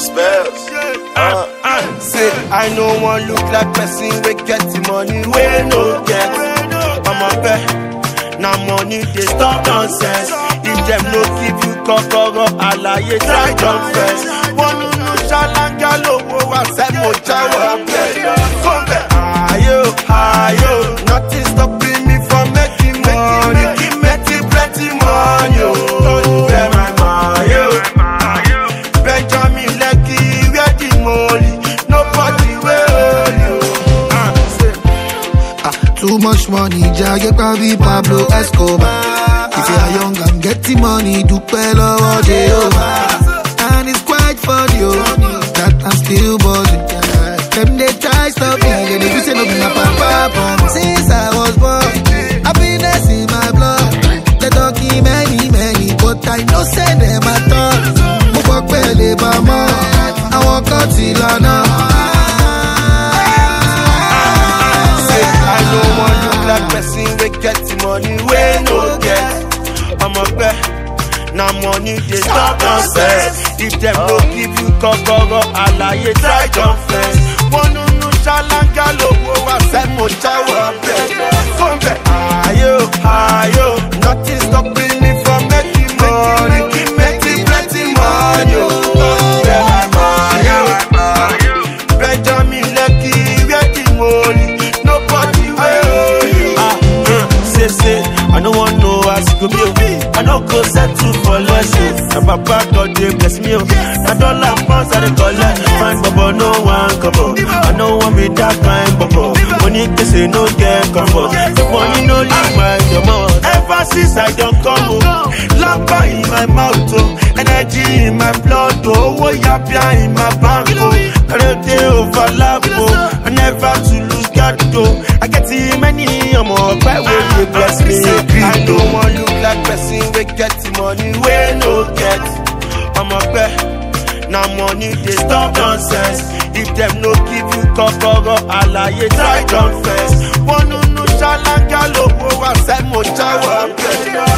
spells. Say I no one look like person we get the money we no get. I'm a bet, now money they stop nonsense. If them no give you kokoro, alaye try confess. One no shalanga lowo wa se mo chawa play. Come ayo ayo, nothing stopping me from making money. Making plenty money. Oh, my too much money, Jagger, probably Pablo Escobar. If you are young, I'm getting money, do pelo all day over. And it's quite funny, that I'm still buzzing. Them they try stop me, and if you say no, I'm a papa. Since I was born, happiness in my blood. They don't give many, many, but I know send them at all. Move up, belly, mama. I walk out till I know. I no one look like person we get the money we no get. I'm a bet, now money they stop nonsense. If them no give you kokoro, alaye try confess. One no shalanga lowo wa se mo chawa bet. Come bet, ayo ayo, nothing stopping me from making money, making plenty money. Oh, yeah, ayo, Benjamin Lucky, where the money? I don't want no ass to be I don't go settle for less. My papa God they bless me. I don't laugh once I don't collect. Fine bubble no one couple. I don't want me that kind bubble. Money they say no get comfort. The money no leave my mouth. Ever since I don't come home, lava in my mouth, oh. Energy in my blood, oh. Oh yeah, in my bank, oh. I don't take overlap, oh. I never to lose God, oh. I get too many, I'm all by way you bless me. I don't want you like person we get the money we no get. I'm a bet, now money they stop nonsense. If them no give you kokoro, alaye try confess. One no shalanga lowo wa se mo chawa.